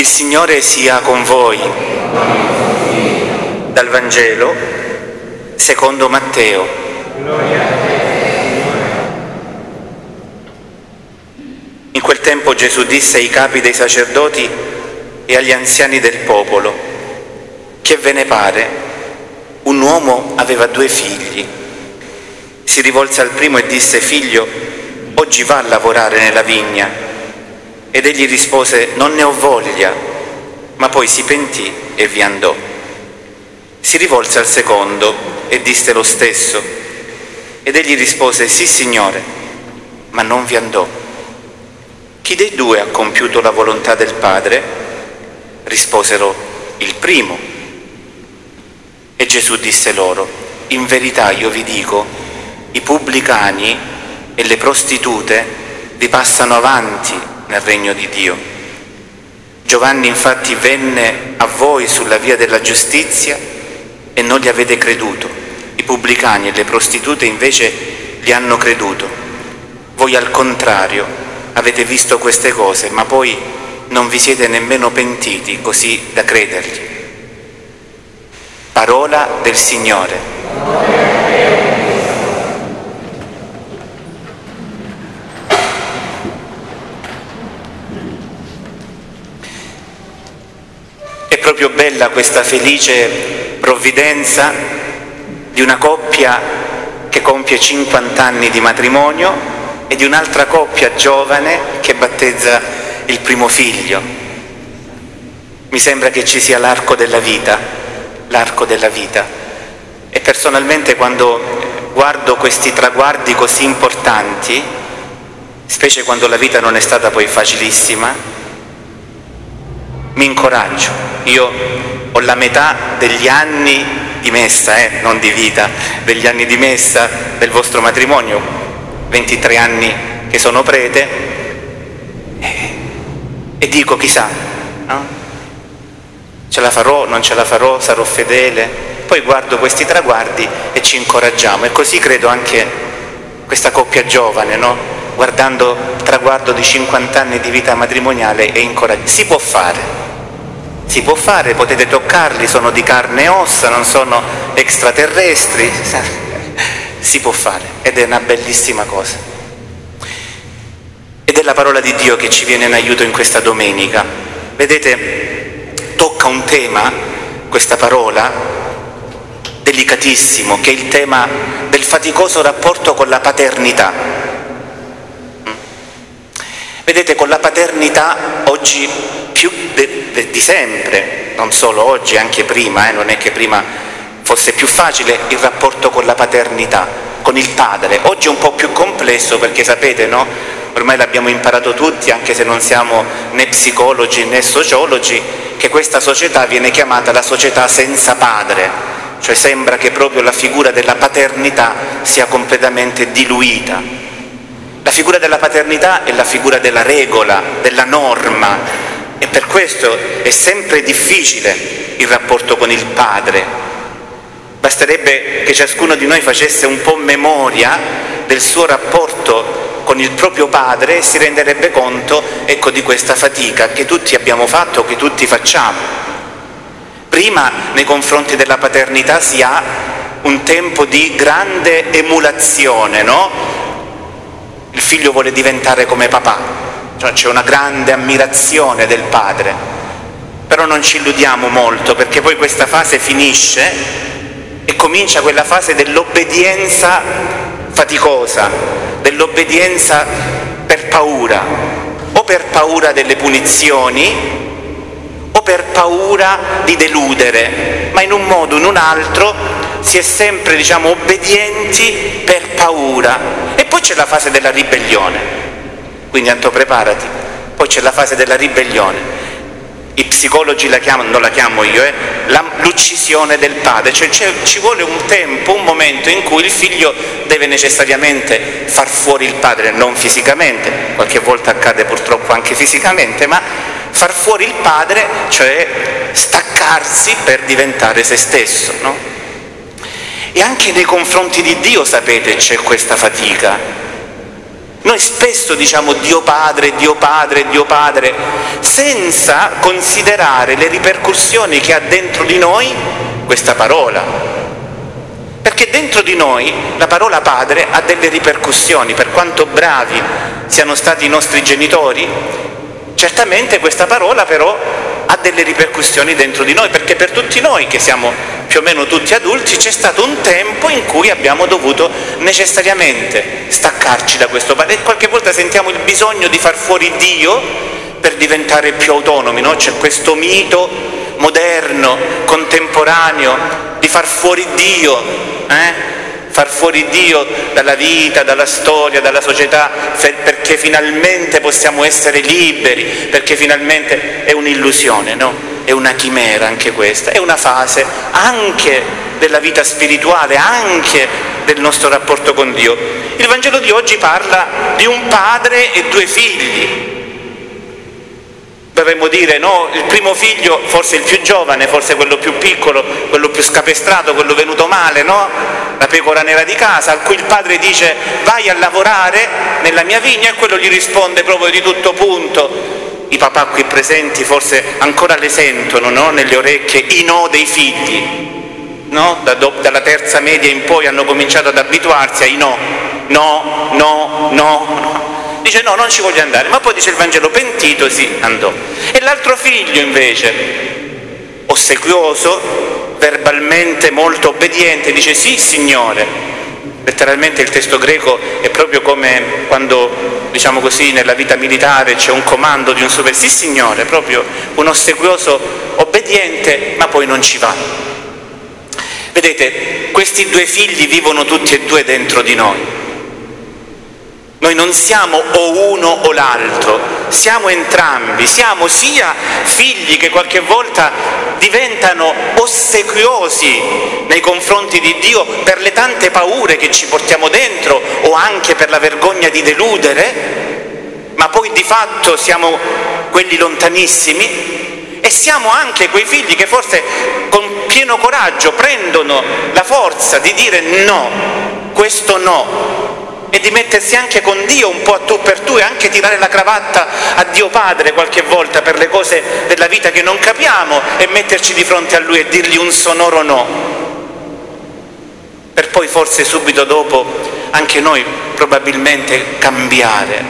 Il Signore sia con voi. Dal Vangelo secondo Matteo. In quel tempo Gesù disse ai capi dei sacerdoti e agli anziani del popolo: che ve ne pare? Un uomo aveva 2 figli. Si rivolse al primo e disse: figlio, oggi va a lavorare nella vigna. Ed egli rispose: non ne ho voglia, ma poi si pentì e vi andò. Si rivolse al secondo e disse lo stesso. Ed egli rispose: sì, Signore, ma non vi andò. Chi dei 2 ha compiuto la volontà del Padre? Risposero: il primo. E Gesù disse loro: in verità io vi dico, i pubblicani e le prostitute vi passano avanti nel regno di Dio. Giovanni infatti venne a voi sulla via della giustizia e non gli avete creduto. I pubblicani e le prostitute invece gli hanno creduto. Voi al contrario avete visto queste cose, ma poi non vi siete nemmeno pentiti così da credergli. Parola del Signore. Proprio bella questa felice provvidenza di una coppia che compie 50 anni di matrimonio e di un'altra coppia giovane che battezza il primo figlio. Mi sembra che ci sia l'arco della vita. E personalmente, quando guardo questi traguardi così importanti, specie quando la vita non è stata poi facilissima, mi incoraggio. Io ho la metà degli anni di messa, non di vita, degli anni di messa del vostro matrimonio, 23 anni che sono prete, e dico chissà, no? Ce la farò, non ce la farò, sarò fedele. Poi guardo questi traguardi e ci incoraggiamo, e così credo anche questa coppia giovane, no? Guardando il traguardo di 50 anni di vita matrimoniale e incoraggiando. Si può fare, potete toccarli, sono di carne e ossa, non sono extraterrestri, si può fare, ed è una bellissima cosa. Ed è la parola di Dio che ci viene in aiuto in questa domenica. Vedete, tocca un tema, questa parola, delicatissimo, che è il tema del faticoso rapporto con la paternità. Vedete, con la paternità oggi più di sempre, non solo oggi, anche prima, non è che prima fosse più facile il rapporto con la paternità, con il padre. Oggi è un po' più complesso perché sapete, no? Ormai l'abbiamo imparato tutti, anche se non siamo né psicologi né sociologi, che questa società viene chiamata la società senza padre, cioè sembra che proprio la figura della paternità sia completamente diluita. La figura della paternità è la figura della regola, della norma, e per questo è sempre difficile il rapporto con il padre. Basterebbe che ciascuno di noi facesse un po' memoria del suo rapporto con il proprio padre e si renderebbe conto, ecco, di questa fatica che tutti abbiamo fatto, che tutti facciamo. Prima, nei confronti della paternità si ha un tempo di grande emulazione, no? Il figlio vuole diventare come papà, cioè c'è una grande ammirazione del padre, però non ci illudiamo molto, perché poi questa fase finisce e comincia quella fase dell'obbedienza faticosa, dell'obbedienza per paura, o per paura delle punizioni o per paura di deludere, ma in un modo o in un altro si è sempre, obbedienti per paura. E poi c'è la fase della ribellione, quindi Anto preparati, poi c'è la fase della ribellione, i psicologi la chiamano, non la chiamo io, l'uccisione del padre, cioè ci vuole un tempo, un momento in cui il figlio deve necessariamente far fuori il padre, non fisicamente, qualche volta accade purtroppo anche fisicamente, ma far fuori il padre, cioè staccarsi per diventare se stesso, no? E anche nei confronti di Dio, sapete, c'è questa fatica. Noi spesso diciamo Dio Padre, Dio Padre, Dio Padre, senza considerare le ripercussioni che ha dentro di noi questa parola. Perché dentro di noi la parola Padre ha delle ripercussioni, per quanto bravi siano stati i nostri genitori, certamente questa parola però ha delle ripercussioni dentro di noi, perché per tutti noi che siamo più o meno tutti adulti c'è stato un tempo in cui abbiamo dovuto necessariamente staccarci da questo padre, e qualche volta sentiamo il bisogno di far fuori Dio per diventare più autonomi, no? C'è questo mito moderno, contemporaneo, di far fuori Dio dalla vita, dalla storia, dalla società, perché finalmente possiamo essere liberi, perché finalmente è un'illusione, no? È una chimera anche questa, è una fase anche della vita spirituale, anche del nostro rapporto con Dio. Il Vangelo di oggi parla di un padre e due figli. Dovremmo dire, no, il primo figlio, forse il più giovane, forse quello più piccolo, quello più scapestrato, quello venuto male, no? La pecora nera di casa, al cui il padre dice vai a lavorare nella mia vigna, e quello gli risponde proprio di tutto punto. I papà qui presenti forse ancora le sentono, no? Nelle orecchie i no dei figli, no? Dalla terza media in poi hanno cominciato ad abituarsi ai no, no, no, no. Dice no, non ci voglio andare, ma poi dice il Vangelo, pentito sì, andò. E l'altro figlio invece, ossequioso, verbalmente molto obbediente, dice sì signore. Letteralmente il testo greco è proprio come quando, diciamo così, nella vita militare c'è un comando di un super, sì signore, proprio un ossequioso obbediente, ma poi non ci va. Vedete, questi due figli vivono tutti e due dentro di noi. Noi non siamo o uno o l'altro, siamo entrambi, siamo sia figli che qualche volta diventano ossequiosi nei confronti di Dio per le tante paure che ci portiamo dentro o anche per la vergogna di deludere, ma poi di fatto siamo quelli lontanissimi, e siamo anche quei figli che forse con pieno coraggio prendono la forza di dire no, questo no, e di mettersi anche con Dio un po' a tu per tu, e anche tirare la cravatta a Dio Padre qualche volta per le cose della vita che non capiamo, e metterci di fronte a Lui e dirgli un sonoro no, per poi forse subito dopo anche noi probabilmente cambiare.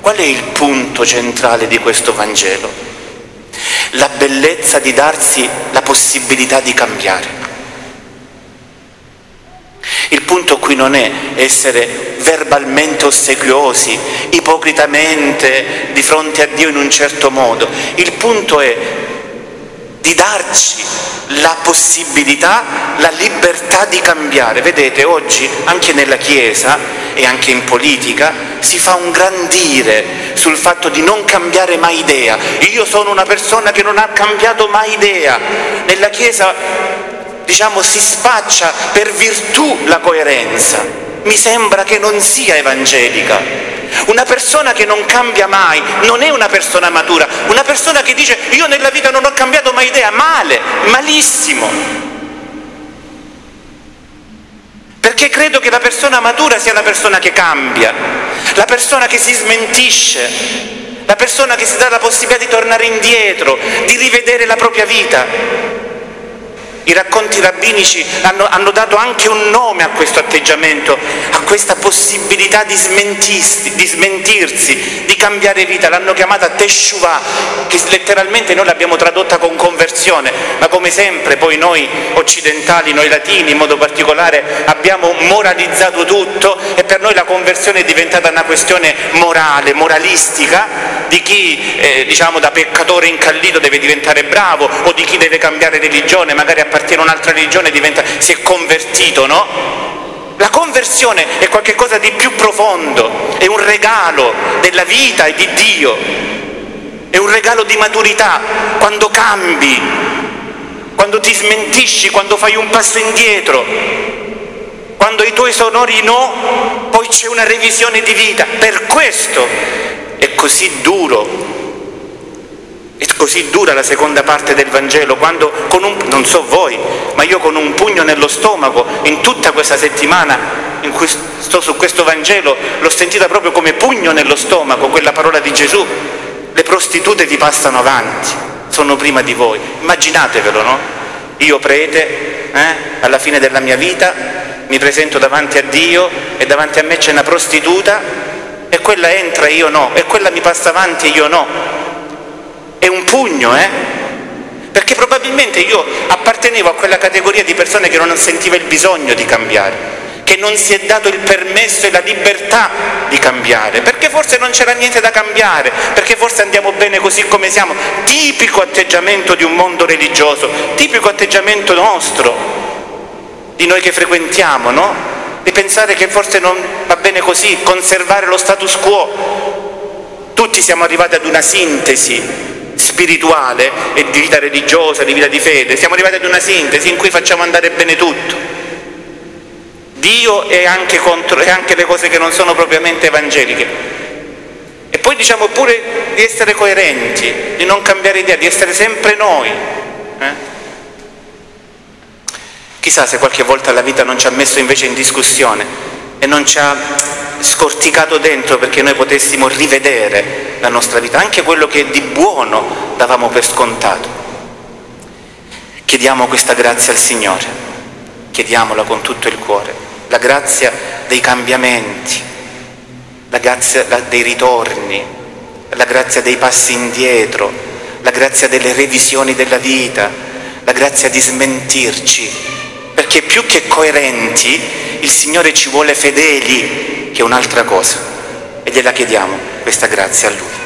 Qual è il punto centrale di questo Vangelo? La bellezza di darsi la possibilità di cambiare. Il punto qui non è essere verbalmente ossequiosi, ipocritamente di fronte a Dio in un certo modo. Il punto è di darci la possibilità, la libertà di cambiare. Vedete, oggi anche nella Chiesa e anche in politica si fa un gran dire sul fatto di non cambiare mai idea. Io sono una persona che non ha cambiato mai idea. Nella Chiesa, diciamo, si spaccia per virtù la coerenza. Mi sembra che non sia evangelica. Una persona che non cambia mai non è una persona matura. Una persona che dice io nella vita non ho cambiato mai idea, male, malissimo. Perché credo che la persona matura sia la persona che cambia, la persona che si smentisce, la persona che si dà la possibilità di tornare indietro, di rivedere la propria vita. I racconti rabbinici hanno dato anche un nome a questo atteggiamento, a questa possibilità di smentirsi, di cambiare vita. L'hanno chiamata Teshuvah, che letteralmente noi l'abbiamo tradotta con conversione, ma come sempre poi noi occidentali, noi latini in modo particolare, abbiamo moralizzato tutto, e per noi la conversione è diventata una questione morale, moralistica, di chi diciamo da peccatore incallito deve diventare bravo, o di chi deve cambiare religione, magari appartiene a un'altra religione, si è convertito, no? La conversione è qualcosa di più profondo, è un regalo della vita e di Dio, è un regalo di maturità, quando cambi, quando ti smentisci, quando fai un passo indietro, quando i tuoi sonori no, poi c'è una revisione di vita. Per questo è così duro E così dura la seconda parte del Vangelo, quando non so voi, ma io con un pugno nello stomaco, in tutta questa settimana in cui sto su questo Vangelo, l'ho sentita proprio come pugno nello stomaco, quella parola di Gesù: le prostitute vi passano avanti, sono prima di voi. Immaginatevelo, no? Io prete, alla fine della mia vita, mi presento davanti a Dio e davanti a me c'è una prostituta, e quella entra e io no, e quella mi passa avanti e io no. È un pugno, perché probabilmente io appartenevo a quella categoria di persone che non sentiva il bisogno di cambiare, che non si è dato il permesso e la libertà di cambiare, perché forse non c'era niente da cambiare, perché forse andiamo bene così come siamo. Tipico atteggiamento di un mondo religioso, tipico atteggiamento nostro, di noi che frequentiamo, no? Di pensare che forse non va bene così, conservare lo status quo. Tutti siamo arrivati ad una sintesi spirituale e di vita religiosa, di vita di fede, siamo arrivati ad una sintesi in cui facciamo andare bene tutto. Dio è anche le cose che non sono propriamente evangeliche. E poi diciamo pure di essere coerenti, di non cambiare idea, di essere sempre noi. Chissà se qualche volta la vita non ci ha messo invece in discussione e non ci ha scorticato dentro perché noi potessimo rivedere la nostra vita, anche quello che di buono davamo per scontato. Chiediamo questa grazia al Signore, chiediamola con tutto il cuore, la grazia dei cambiamenti, la grazia dei ritorni, la grazia dei passi indietro, la grazia delle revisioni della vita, la grazia di smentirci, perché più che coerenti il Signore ci vuole fedeli, che è un'altra cosa, e gliela chiediamo questa grazia a Lui.